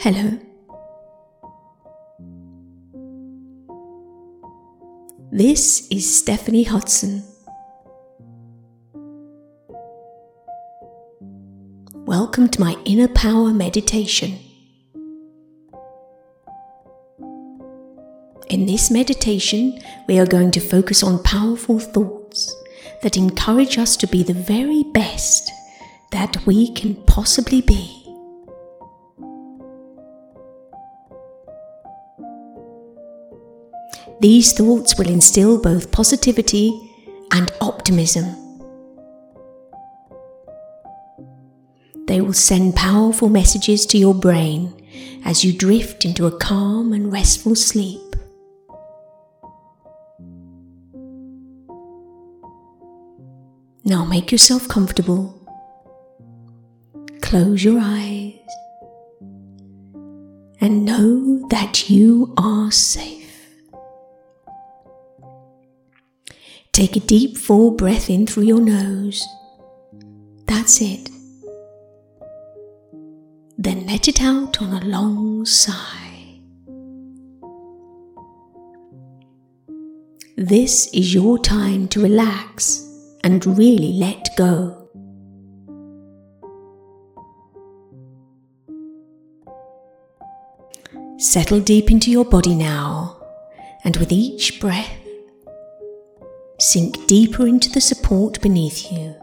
Hello. This is Stephanie Hudson. Welcome to my Inner Power Meditation. In this meditation, we are going to focus on powerful thoughts that encourage us to be the very best that we can possibly be. These thoughts will instill both positivity and optimism. They will send powerful messages to your brain as you drift into a calm and restful sleep. Now make yourself comfortable. Close your eyes and know that you are safe. Take a deep full breath in through your nose. That's it. Then let it out on a long sigh. This is your time to relax and really let go. Settle deep into your body now, and with each breath, sink deeper into the support beneath you,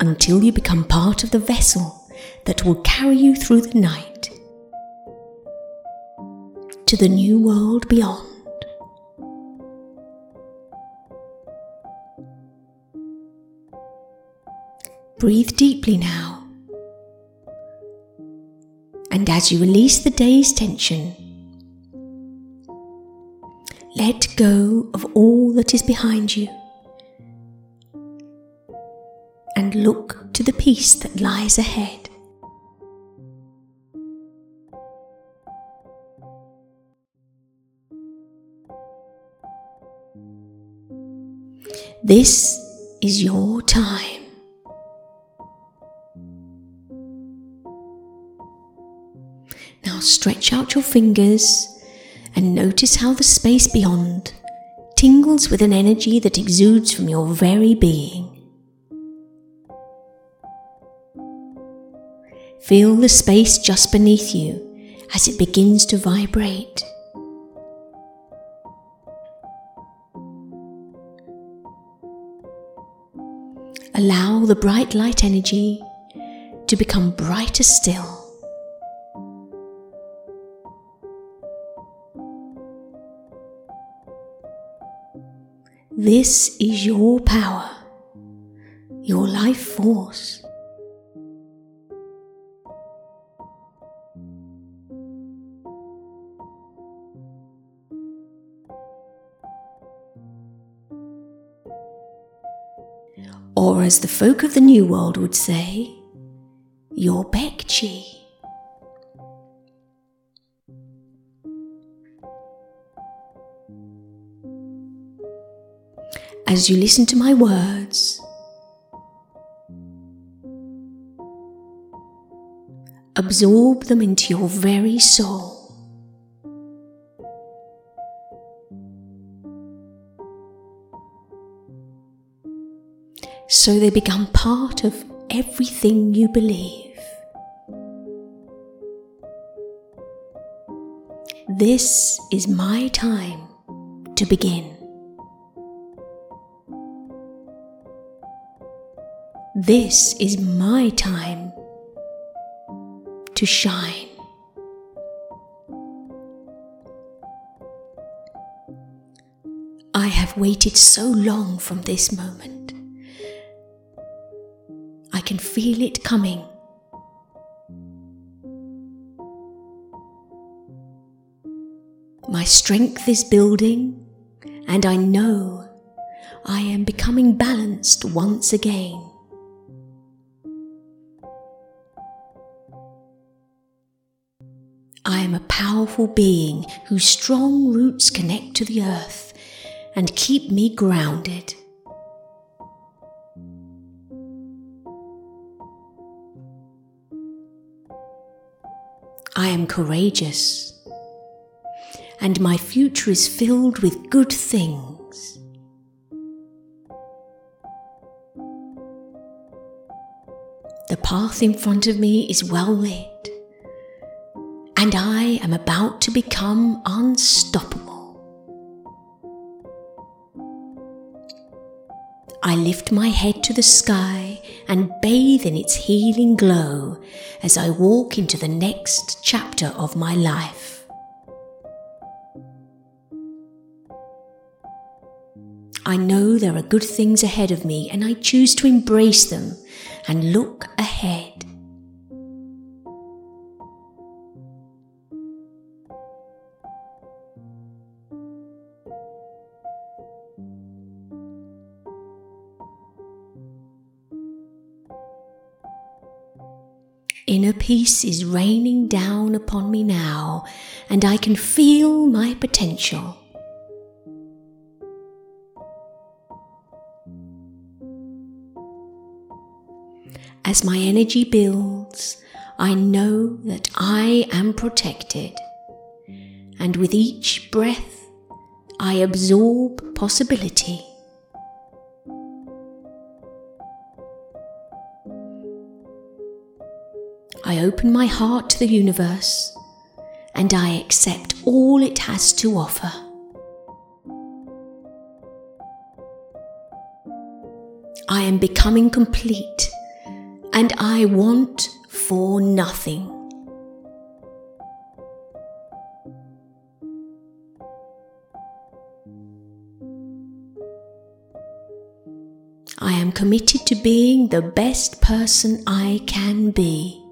until you become part of the vessel that will carry you through the night to the new world beyond. Breathe deeply now, and as you release the day's tension, let go of all that is behind you and look to the peace that lies ahead. This is your time. Now stretch out your fingers and notice how the space beyond tingles with an energy that exudes from your very being. Feel the space just beneath you as it begins to vibrate. Allow the bright light energy to become brighter still. This is your power, your life force. Or as the folk of the New World would say, your becchi. As you listen to my words, absorb them into your very soul. So they become part of everything you believe. This is my time to begin. This is my time to shine. I have waited so long from this moment. I can feel it coming. My strength is building, and I know I am becoming balanced once again. I am a powerful being whose strong roots connect to the earth and keep me grounded. I am courageous, and my future is filled with good things. The path in front of me is well lit, and I am about to become unstoppable. I lift my head to the sky and bathe in its healing glow as I walk into the next chapter of my life. I know there are good things ahead of me, and I choose to embrace them and look ahead. Inner peace is raining down upon me now, and I can feel my potential. As my energy builds, I know that I am protected, and with each breath, I absorb possibility. I open my heart to the universe, and I accept all it has to offer. I am becoming complete, and I want for nothing. I am committed to being the best person I can be.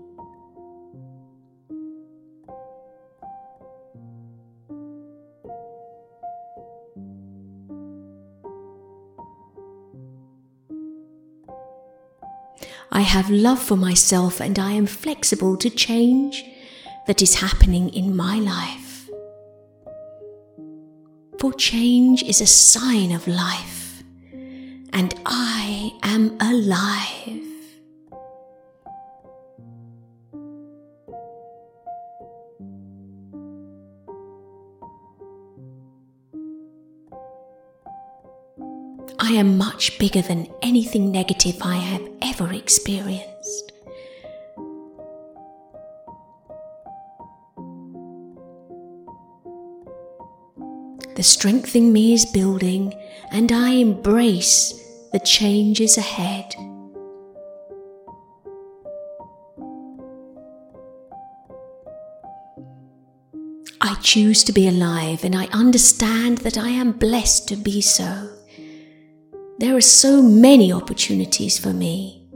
I have love for myself, and I am flexible to change that is happening in my life. For change is a sign of life, and I am alive. I am much bigger than anything negative I have ever experienced. The strength in me is building, and I embrace the changes ahead. I choose to be alive, and I understand that I am blessed to be so. There are so many opportunities for me.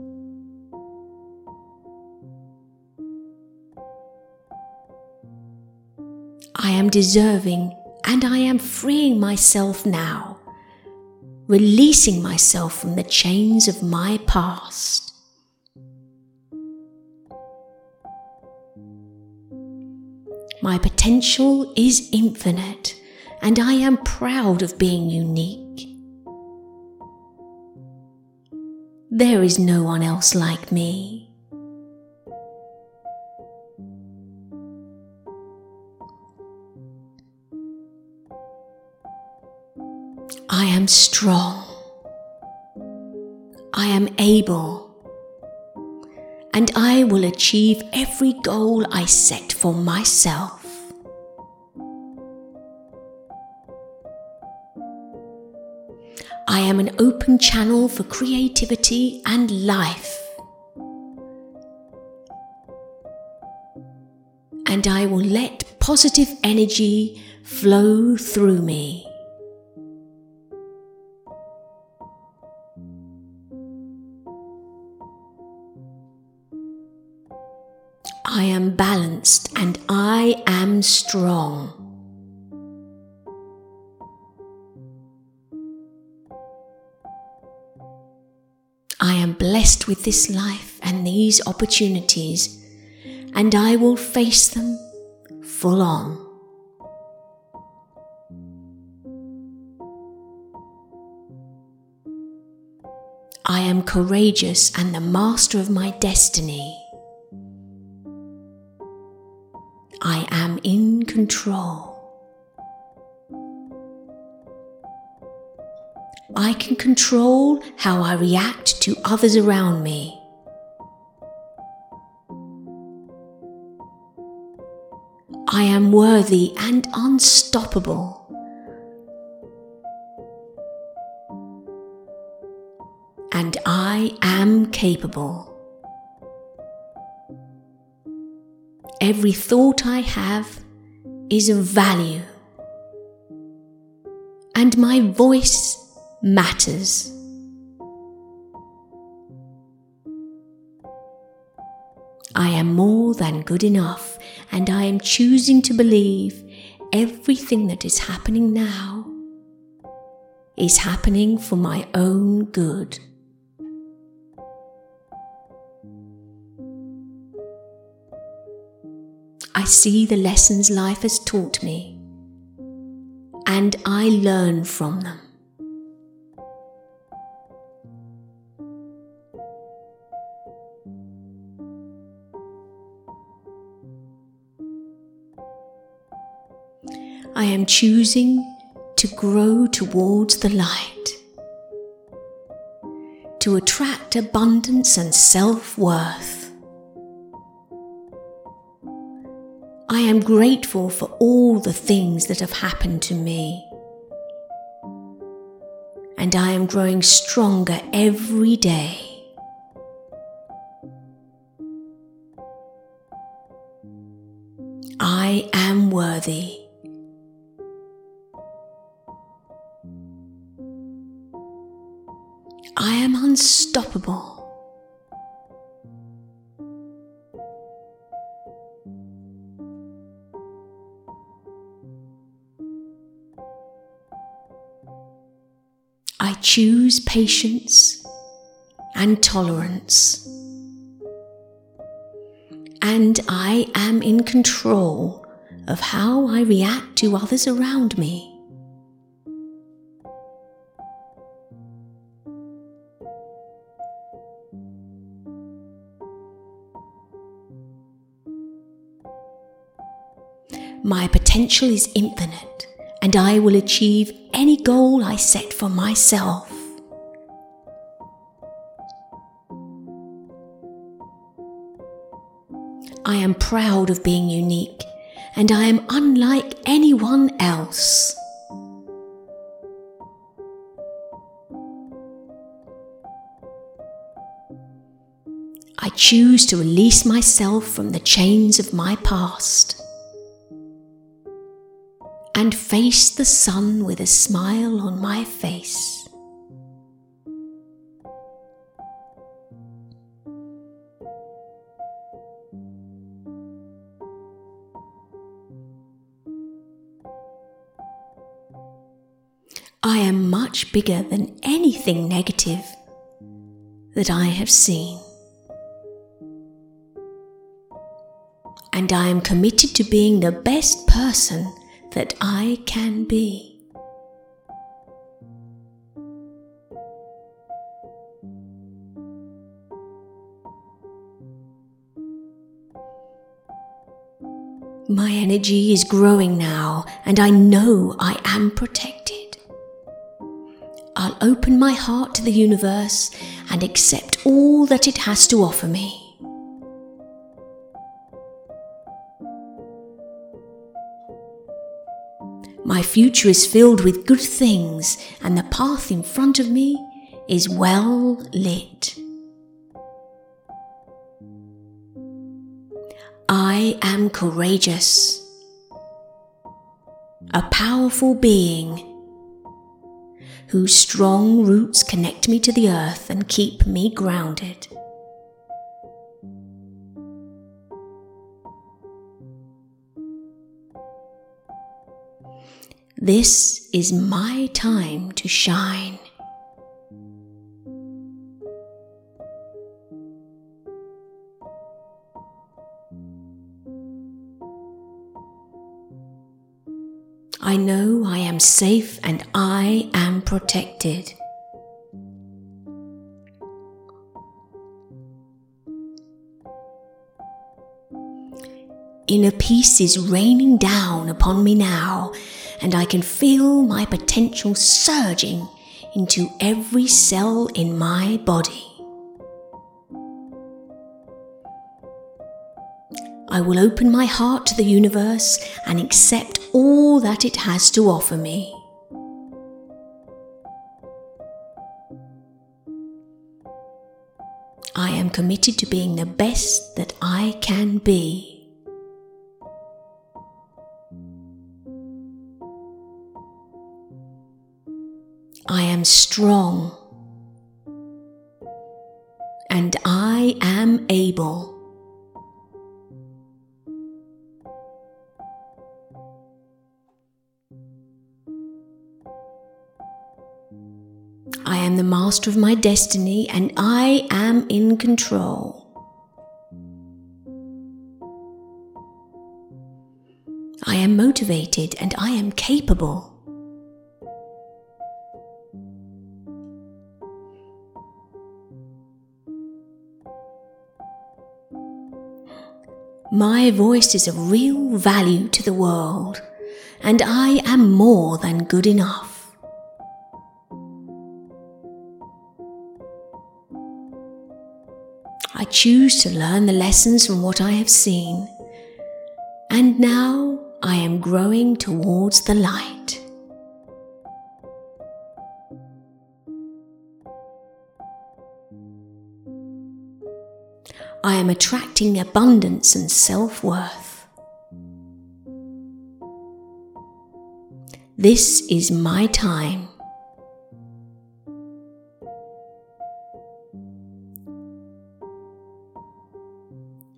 I am deserving, and I am freeing myself now, releasing myself from the chains of my past. My potential is infinite, and I am proud of being unique. There is no one else like me. I am strong. I am able. And I will achieve every goal I set for myself. I am an open channel for creativity and life, and I will let positive energy flow through me. I am balanced, and I am strong. I am blessed with this life and these opportunities, and I will face them full on. I am courageous and the master of my destiny. control. I can control how I react to others around me. I am worthy and unstoppable. And I am capable. Every thought I have is of value, and my voice matters. I am more than good enough, and I am choosing to believe everything that is happening now is happening for my own good. I see the lessons life has taught me, and I learn from them. I am choosing to grow towards the light, to attract abundance and self-worth. I am grateful for all the things that have happened to me, and I am growing stronger every day. I am worthy. I am unstoppable. I choose patience and tolerance, and I am in control of how I react to others around me. My potential is infinite, and I will achieve any goal I set for myself. I am proud of being unique, and I am unlike anyone else. I choose to release myself from the chains of my past and face the sun with a smile on my face. I am much bigger than anything negative that I have seen, and I am committed to being the best person that I can be. My energy is growing now, and I know I am protected. I'll open my heart to the universe and accept all that it has to offer me. My future is filled with good things, and the path in front of me is well lit. I am courageous, a powerful being whose strong roots connect me to the earth and keep me grounded. This is my time to shine. I know I am safe and I am protected. Inner peace is raining down upon me now, and I can feel my potential surging into every cell in my body. I will open my heart to the universe and accept all that it has to offer me. I am committed to being the best that I can be. I am strong, and I am able. I am the master of my destiny, and I am in control. I am motivated, and I am capable. My voice is of real value to the world, and I am more than good enough. I choose to learn the lessons from what I have seen, and now I am growing towards the light. I am attracting abundance and self-worth. This is my time.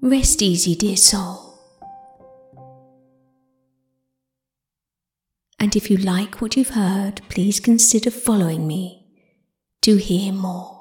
Rest easy, dear soul. And if you like what you've heard, please consider following me to hear more.